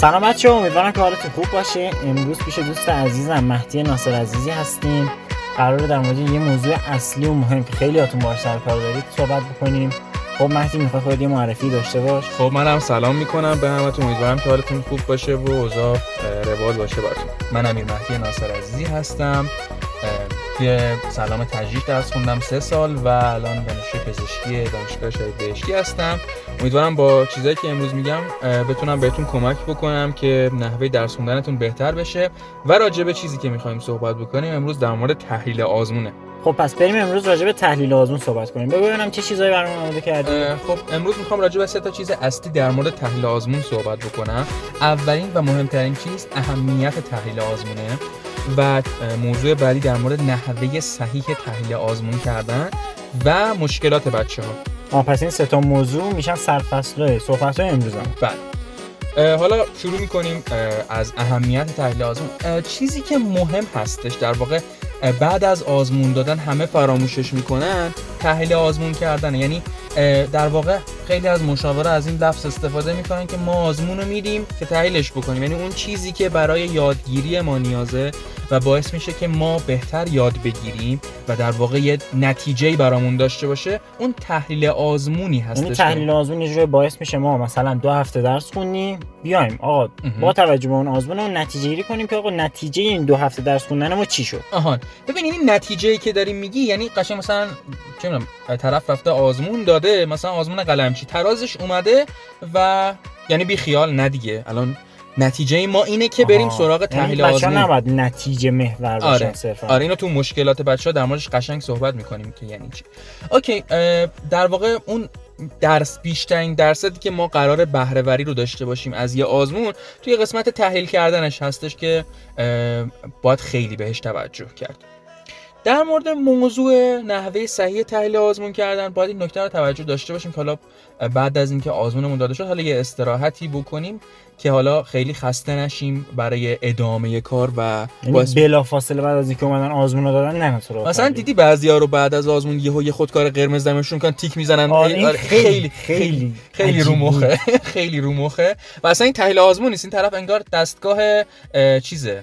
سلام بچه‌ها، امیدوارم که حالتون خوب باشه. امروز پیش دوست عزیزم مهدی ناصر عزیزی هستیم. قراره در مورد یه موضوع اصلی و مهم که خیلیاتون باهاش سر کار دارید صحبت بکنیم. خب مهدی، میخوای خودت یه معرفی داشته باش؟ خب منم سلام میکنم به همتون، امیدوارم که حالتون خوب باشه و اوضاع روال باشه براتون. من امیر مهدی ناصر عزیزی هستم. یه سلام تجریش درس خوندم 3 سال و الان دانشجو پزشکی دانشگاه شهید بهشتی هستم. امیدوارم با چیزایی که امروز میگم بتونم بهتون کمک بکنم که نحوه درس خوندنتون بهتر بشه و راجع به چیزی که میخوایم صحبت بکنیم امروز در مورد تحلیل آزمونه. خب پس بریم امروز راجع به تحلیل آزمون صحبت کنیم. ببینم چه چیزایی برامون آماده کردی. خب امروز میخوام راجع به 3 تا چیز اصلی در مورد تحلیل آزمون صحبت بکنم. اولین و مهمترین چیز اهمیت تحلیل آزمونه و موضوع بعدی در مورد نحوه صحیح تحلیل آزمون کردن و مشکلات بچه‌ها. پس این 3 تا موضوع میشن سرفصل‌های صحبت‌های امروزم. بله. حالا شروع می‌کنیم از اهمیت تحلیل آزمون. چیزی که مهم هستش، در واقع بعد از آزمون دادن همه فراموشش میکنن، تحلیل آزمون کردن. یعنی در واقع خیلی از مشاوره از این لفظ استفاده میکنن که ما آزمون رو میدیم که تحلیلش بکنیم. یعنی اون چیزی که برای یادگیری ما نیازه و باعث میشه که ما بهتر یاد بگیریم و در واقع یه نتیجه‌ای برامون داشته باشه، اون تحلیل آزمونی هستش. یعنی تحلیل آزمون یه جوری باعث میشه ما مثلا 2 هفته درس خوندیم، بیایم آقا با توجه به اون آزمون اون نتیجه‌گیری کنیم که آقا نتیجه این 2 هفته درس خوندن ما چی شد. ببینید این نتیجه‌ای که داریم میگی یعنی قشنگ مثلا چه می‌دونم طرف رفته آزمون داده، مثلا آزمون قلمچی ترازش اومده و یعنی بی خیال نه دیگه، الان نتیجه ما اینه که بریم سراغ تحلیل آزمون. بچه‌ها نباید نتیجه محور باشن. آره. صرفا آره، اینو تو مشکلات بچه‌ها در موردش قشنگ صحبت می‌کنیم که یعنی چی. اوکی، در واقع اون درس بیشترین درصدی که ما قراره بهره‌وری رو داشته باشیم از یه آزمون توی قسمت تحلیل کردنش هستش که باید خیلی بهش توجه کرد. در مورد موضوع نحوه صحیح تحلیل آزمون کردن باید این نکته رو توجه داشته باشیم که حالا بعد از اینکه آزمونمون داده شد حالا یه استراحتی بکنیم که حالا خیلی خسته نشیم برای ادامه کار و بلافاصله بعد از اینکه اومدن آزمون رو دادن نه مثلا دیدی بعضیا رو بعد از آزمون یهو خودکار قرمز دمشون کردن تیک میزنن. خیلی رو مخه خیلی رو مخه و اصلا این تحلیل آزمون نیست، این طرف انگار دستگاه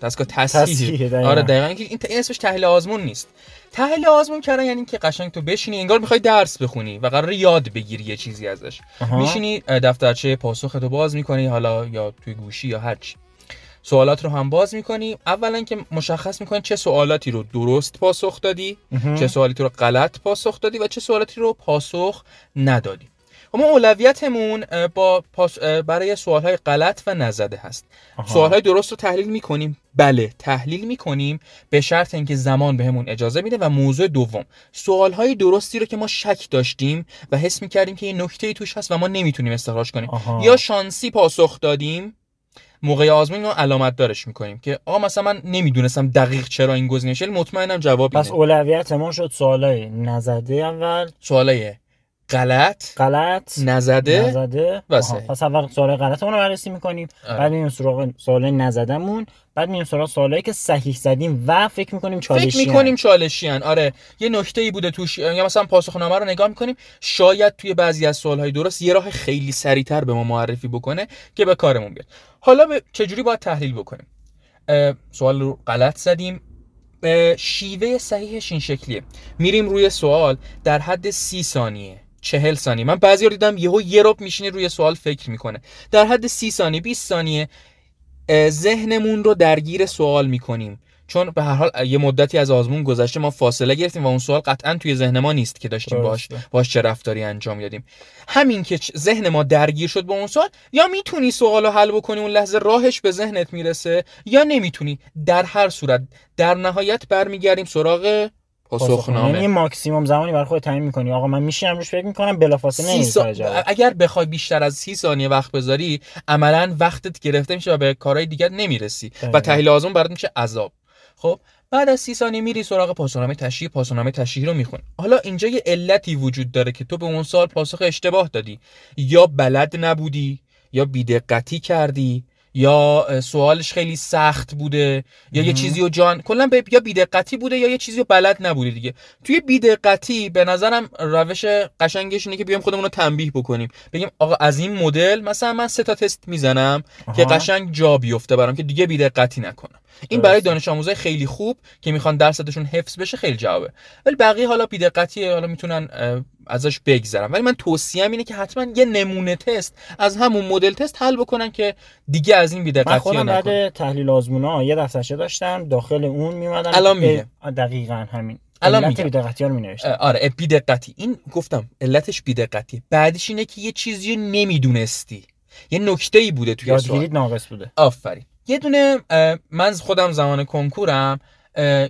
تصحیح. آره دقیقاً، این اسمش تحلیل آزمون نیست. تحلیل آزمون کردن یعنی که قشنگ تو بشینی انگار میخوای درس بخونی و قراره یاد بگیری یه چیزی ازش. میشینی دفترچه پاسختو باز میکنی، حالا یا توی گوشی یا هر چی، سوالات رو هم باز میکنی. اولا که مشخص میکنی چه سوالاتی رو درست پاسخ دادی، چه سوالاتی رو غلط پاسخ دادی و چه سوالاتی رو پاسخ ندادی. ما اولویتمون برای سوالهای غلط و نزده هست. سوالهای درست رو تحلیل میکنیم، بله تحلیل میکنیم به شرط اینکه زمان بهمون اجازه میده. و موضوع دوم، سوالهای درستی رو که ما شک داشتیم و حس میکردیم که یه نکته‌ای توش هست و ما نمیتونیم استخراج کنیم، یا شانسی پاسخ دادیم موقع آزمون رو علامت دارش میکنیم که مثلا من نمیدونستم دقیق چرا این گزینه شد، مطمئنم جواب اینه. پس اولویتمون شد سوالای نزده اول، سوالای غلط نزده و صحیح. پس اول سوال غلطمون رو بررسی می‌کنیم، بعد میریم سراغ سوال نزدمون، بعد میریم سراغ سوالایی که صحیح زدیم و فکر می‌کنیم چالشیان. آره یه نکته‌ای بوده توش، یا مثلا پاسخنامه رو نگاه می‌کنیم شاید توی بعضی از سوال‌های درست یه راه خیلی سریع‌تر به ما معرفی بکنه که به کارمون بیاد. حالا چجوری باید تحلیل بکنیم؟ سوال رو غلط زدیم، شیوه صحیحش این شکلیه، میریم روی سوال در حد 30 ثانیه 40 ثانیه. من بعضی رو دیدم یهو یه رب میشینه روی سوال فکر میکنه، در حد 30 ثانیه 20 ثانیه ذهنمون رو درگیر سوال میکنیم، چون به هر حال یه مدتی از آزمون گذشته، ما فاصله گرفتیم و اون سوال قطعاً توی ذهن ما نیست که داشتیم باش چه رفتاری انجام دادیم. همین که ذهن ما درگیر شد با اون سوال، یا میتونی سوال رو حل بکنی اون لحظه راهش به ذهنت میرسه یا نمیتونی. در هر صورت در نهایت برمیگردیم سراغ پاسخنامه. یعنی ماکسیمم زمانی برای خودت تعیین می‌کنی، آقا من میشینم روش فکر می‌کنم بلافاصله نمی‌ذاره جواب. اگر بخوای بیشتر از 30 ثانیه وقت بذاری عملاً وقتت گرفته میشه و به کارهای دیگه نمیرسی و تحلیل آزمون برات میشه عذاب. خب بعد از 30 ثانیه میری سراغ پاسخنامه تشریح رو میخونی. حالا اینجا یه علتی وجود داره که تو به اون سوال پاسخ اشتباه دادی، یا بلد نبودی، یا بی‌دقتی کردی، یا سوالش خیلی سخت بوده یا یه چیزی رو جان کلا یا بی‌دقتی بوده یا یه چیزی رو بلد نبوده دیگه. توی بی‌دقتی به نظرم روش قشنگش اینه که بیام خودمون رو تنبیه بکنیم، بگیم آقا از این مدل مثلا من 3 تا تست میزنم که قشنگ جا بیفته برام که دیگه بی‌دقتی نکنم. این برای دانش آموزای خیلی خوب که میخوان درستشون حفظ بشه خیلی جوابه، ولی بقیه حالا بی‌دقتی حالا میتونن ازش بگذرم. ولی من توصیه‌ام اینه که حتما یه نمونه تست از همون مدل تست حل بکنن که دیگه از این بی‌دقتی نکنن. من خودم بعد تحلیل آزمون‌ها یه دفترچه داشتم، داخل اون میمدن الان میگه دقیقاً همین علت بی‌دقتی رو می‌نوشتم. آره بی‌دقتی، این گفتم علتش بی‌دقتی، بعدش اینه که یه چیزی رو نمیدونستی، یه نکته‌ای بوده توی سوال، یادگیریت ناقص بوده. آفرین. یه دونه من خودم زمان کنکورم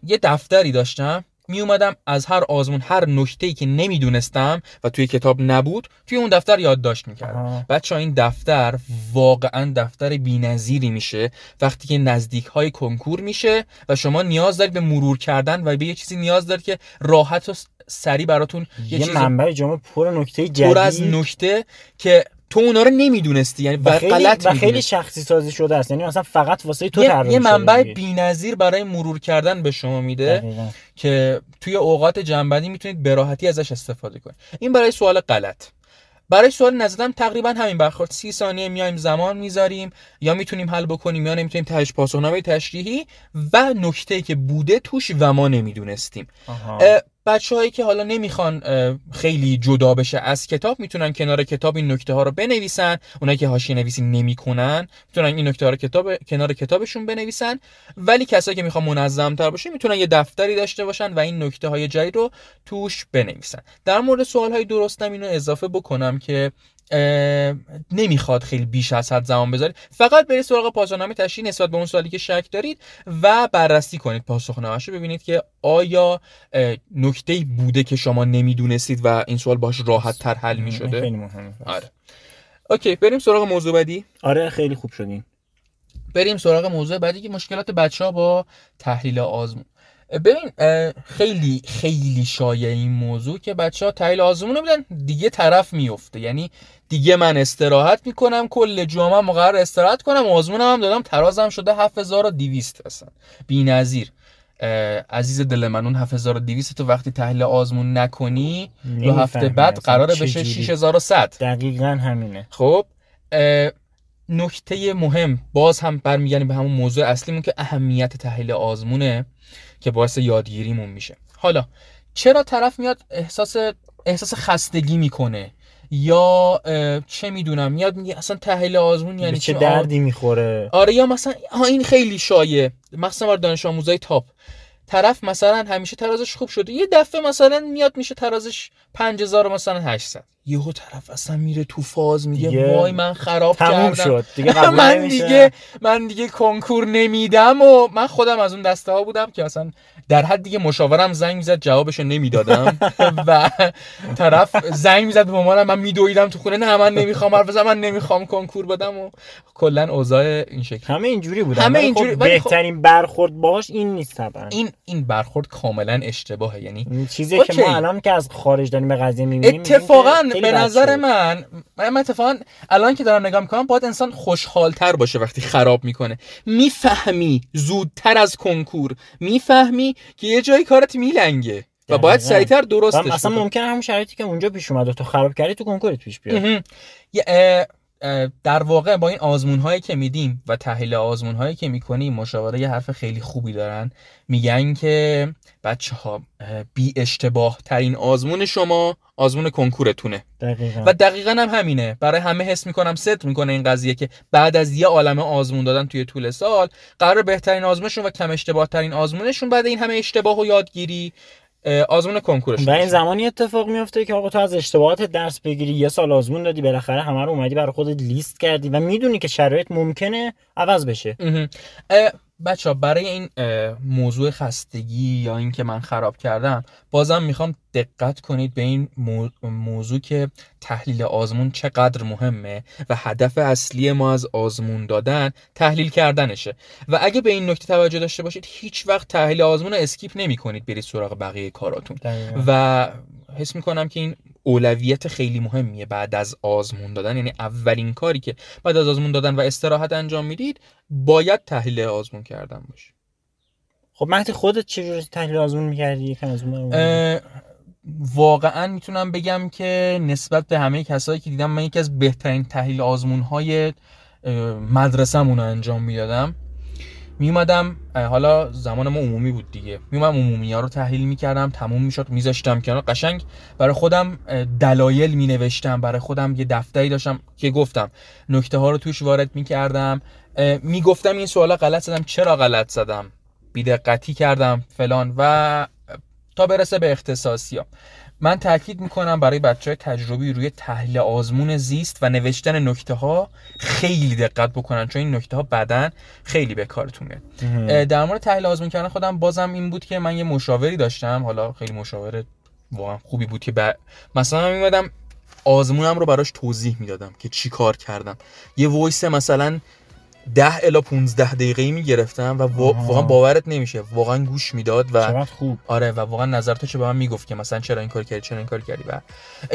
یه دفتری داشتم، می اومدم از هر آزمون هر نکته‌ای که نمیدونستم و توی کتاب نبود توی اون دفتر یادداشت می‌کردم. بچه‌ها این دفتر واقعاً دفتر بی‌نظیری میشه وقتی که نزدیک‌های کنکور میشه و شما نیاز دارید به مرور کردن و به یه چیزی نیاز دارید که راحت و سریع براتون یه چیز منبع جامع پر نکته جدید، پر از نکته که تو اونا رو نمیدونستی، یعنی غلط و خیلی شخصی سازی شده است، یعنی اصلا فقط واسه تو طراحی شده، یه منبع بی‌نظیر برای مرور کردن به شما میده که توی اوقات جنبندی میتونید به راحتی ازش استفاده کنید. این برای سوال غلط. برای سوال نزدم تقریبا همین برخورد 30 ثانیه میایم زمان میذاریم، یا میتونیم حل بکنیم یا نمیتونیم، تهش پاسخنامه تشریحی و نکته‌ای که بوده توش و ما نمیدونستیم. بچه‌هایی که حالا نمیخوان خیلی جدا بشه از کتاب میتونن کنار کتاب این نکته ها رو بنویسن، اونایی که حاشیه نویسی نمیکنن میتونن این نکته ها رو کنار کتابشون بنویسن، ولی کسایی که میخوان منظم تر باشه میتونن یه دفتری داشته باشن و این نکته های جدید رو توش بنویسن. در مورد سوال های درستم اینو اضافه بکنم که نمیخواد خیلی بیش از حد زمان بذارید، فقط برید سراغ پاسخنامه تشریحی نسبت به اون سوالی که شک دارید و بررسی کنید پاسخنامه‌شو، ببینید که آیا نکته‌ای بوده که شما نمیدونستید و این سوال باهاش راحت‌تر حل می‌شده. خیلی مهمه. آره. اوکی، بریم سراغ موضوع بعدی. آره خیلی خوب شدین. بریم سراغ موضوع بعدی که مشکلات بچه‌ها با تحلیل آزمون. ببین خیلی خیلی شایع این موضوع که بچه‌ها تحلیل آزمون رو میدن دیگه طرف میفته، یعنی دیگه من استراحت میکنم کل جمعه مقرر استراحت کنم، آزمونم هم دادم ترازم شده 7200 اصلا بی‌نظیر. عزیز دل من اون 7200 تو وقتی تحلیل آزمون نکنی دو هفته بعد قراره بشه 6100. دقیقاً همینه. خب نکته مهم باز هم برمیگردیم به همون موضوع اصلیمون که اهمیت تحلیل آزمونه که باعث یادگیریمون میشه. حالا چرا طرف میاد احساس خستگی میکنه یا چه میدونم میاد میگه اصلا تحلیل آزمون یعنی چه دردی میخوره؟ آره، یا مثلا این خیلی شایعه مخصوصا برای دانش آموزای تاپ، طرف مثلا همیشه ترازش خوب شده یه دفعه مثلا میاد میشه ترازش 5000 مثلا 800، یهو طرف اصلا میره تو فاز میگه وای من خراب کردم شد. دیگه من دیگه کنکور نمیدم. و من خودم از اون دسته ها بودم که اصلا در حد دیگه مشاورم زنگ میزد جوابشو نمیدادم و طرف زنگ میزد به مامانم، من میدویدم تو خونه نه من نمیخوام حرف بزنم، من نمیخوام کنکور بدم و کلا اوضاع این شکلی همه اینجوری بودن. همه اینجوری بهترین برخورد باهاش این نیست طبعا. این برخورد کاملا اشتباهه، یعنی چیزی که ما الان که از خارج داریم به قضیه میبینیم اتفاقا به نظر من اتفاقا الان که دارم نگاه میکنم باید انسان خوشحال‌تر باشه وقتی خراب میکنه، میفهمی زودتر از کنکور میفهمی که یه جایی کارت میلنگه و باید سریعتر درستش کنی. اصلا ممکنه همون شرایطی که اونجا پیش اومده تو خراب کردی تو کنکورت پیش بیاد. در واقع با این آزمون‌هایی که میدیم و تحلیل آزمون‌هایی که می‌کنیم مشاوره یه حرف خیلی خوبی دارن، میگن که بچه‌ها بی اشتباه ترین آزمون شما آزمون کنکورتونه. دقیقاً. و دقیقاً هم همینه. برای همه حس می‌کنم صدق می‌کنه این قضیه که بعد از یه عالمه آزمون دادن توی طول سال قرار بهترین آزمونشون و کم اشتباه ترین آزمونشون بعد این همه اشتباه و یادگیری آزمون کنکورش. و این زمانی اتفاق میفته که آقا تو از اشتباهات درس بگیری، یه سال آزمون دادی بالاخره همه رو اومدی برای خودت لیست کردی و میدونی که شرایط ممکنه عوض بشه. بچه‌ها برای این موضوع خستگی یا اینکه من خراب کردم بازم میخوام دقت کنید به این موضوع که تحلیل آزمون چقدر مهمه و هدف اصلی ما از آزمون دادن تحلیل کردنشه و اگه به این نکته توجه داشته باشید هیچ وقت تحلیل آزمون رو اسکیپ نمی‌کنید، برید سراغ بقیه کاراتون. و حس می‌کنم که این اولویت خیلی مهمیه بعد از آزمون دادن. یعنی اولین کاری که بعد از آزمون دادن و استراحت انجام میدید باید تحلیل آزمون کردن باشه. خب مهدی خودت چجوری تحلیل آزمون میکردی؟ یکم از من واقعا میتونم بگم که نسبت به همه کسایی که دیدم من یکی از بهترین تحلیل آزمون‌های مدرسه‌مون رو انجام میدادم. میومدم، حالا زمان ما عمومی بود دیگه، میومدم عمومی‌ها رو تحلیل میکردم، تموم میشد میذاشتم کنار، قشنگ برای خودم دلایل مینوشتم، برای خودم یه دفتری داشتم که گفتم نکته ها رو توش وارد میکردم، میگفتم این سوالا غلط زدم، چرا غلط زدم، بی‌دقتی کردم فلان، و تا برسه به اختصاصی‌ها. من تاکید میکنم برای بچه‌های تجربی روی تحلیل آزمون زیست و نوشتن نکته‌ها خیلی دقت بکنن، چون این نکته‌ها بعداً خیلی به کارتون میاد. در مورد تحلیل آزمون کردن خودم بازم این بود که من یه مشاوری داشتم، حالا خیلی مشاور واقعا خوبی بود که مثلا میمدم آزمونم رو براش توضیح میدادم که چی کار کردم. یه وایس مثلا 10 الی 15 دقیقه‌ای می‌گرفتم و واقعا باورت نمیشه، واقعا گوش میداد و چقدر خوب. آره و واقعا نظرتو چه به من میگفت که مثلا چرا این کار کردی، چرا این کار کردی. و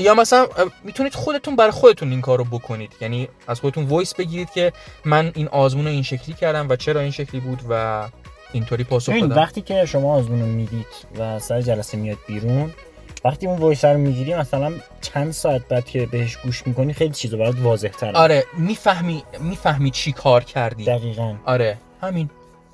یا مثلا میتونید خودتون برای خودتون این کارو بکنید، یعنی از خودتون وایس بگیرید که من این آزمون رو این شکلی کردم و چرا این شکلی بود و اینطوری پاسخ دادم. وقتی که شما آزمون رو میدید و سر جلسه میاد بیرون، وقتی اون وایس رو میگیری مثلا چند ساعت بعد که بهش گوش میکنی خیلی چیزا برات واضح‌تره. آره میفهمی چی کار کردی دقیقاً. آره همین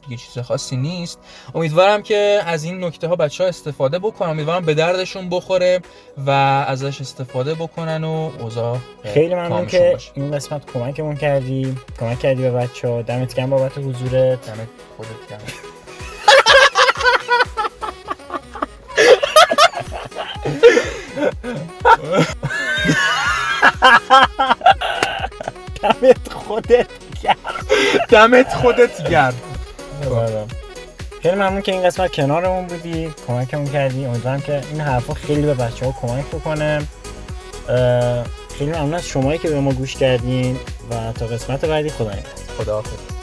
دیگه، چیز خاصی نیست. امیدوارم که از این نکته ها بچه‌ها استفاده بکنن، امیدوارم به دردشون بخوره و ازش استفاده بکنن و اوضاع. خیلی ممنون که این قسمت کمکمون کردی، کمک کردی به بچه‌ها. دمت گرم بابت حضورت. دمت خودت گرم. دمت خودت گرم. خیلی ممنون که این قسمت کنارمون بودی، کمکمون کردی. امیدوارم که این حرفا خیلی به بچه‌ها کمک بکنه. خیلی ممنون از شمایی که به ما گوش کردین و تا قسمت بعدی. خدا نگهدار. خداحافظ.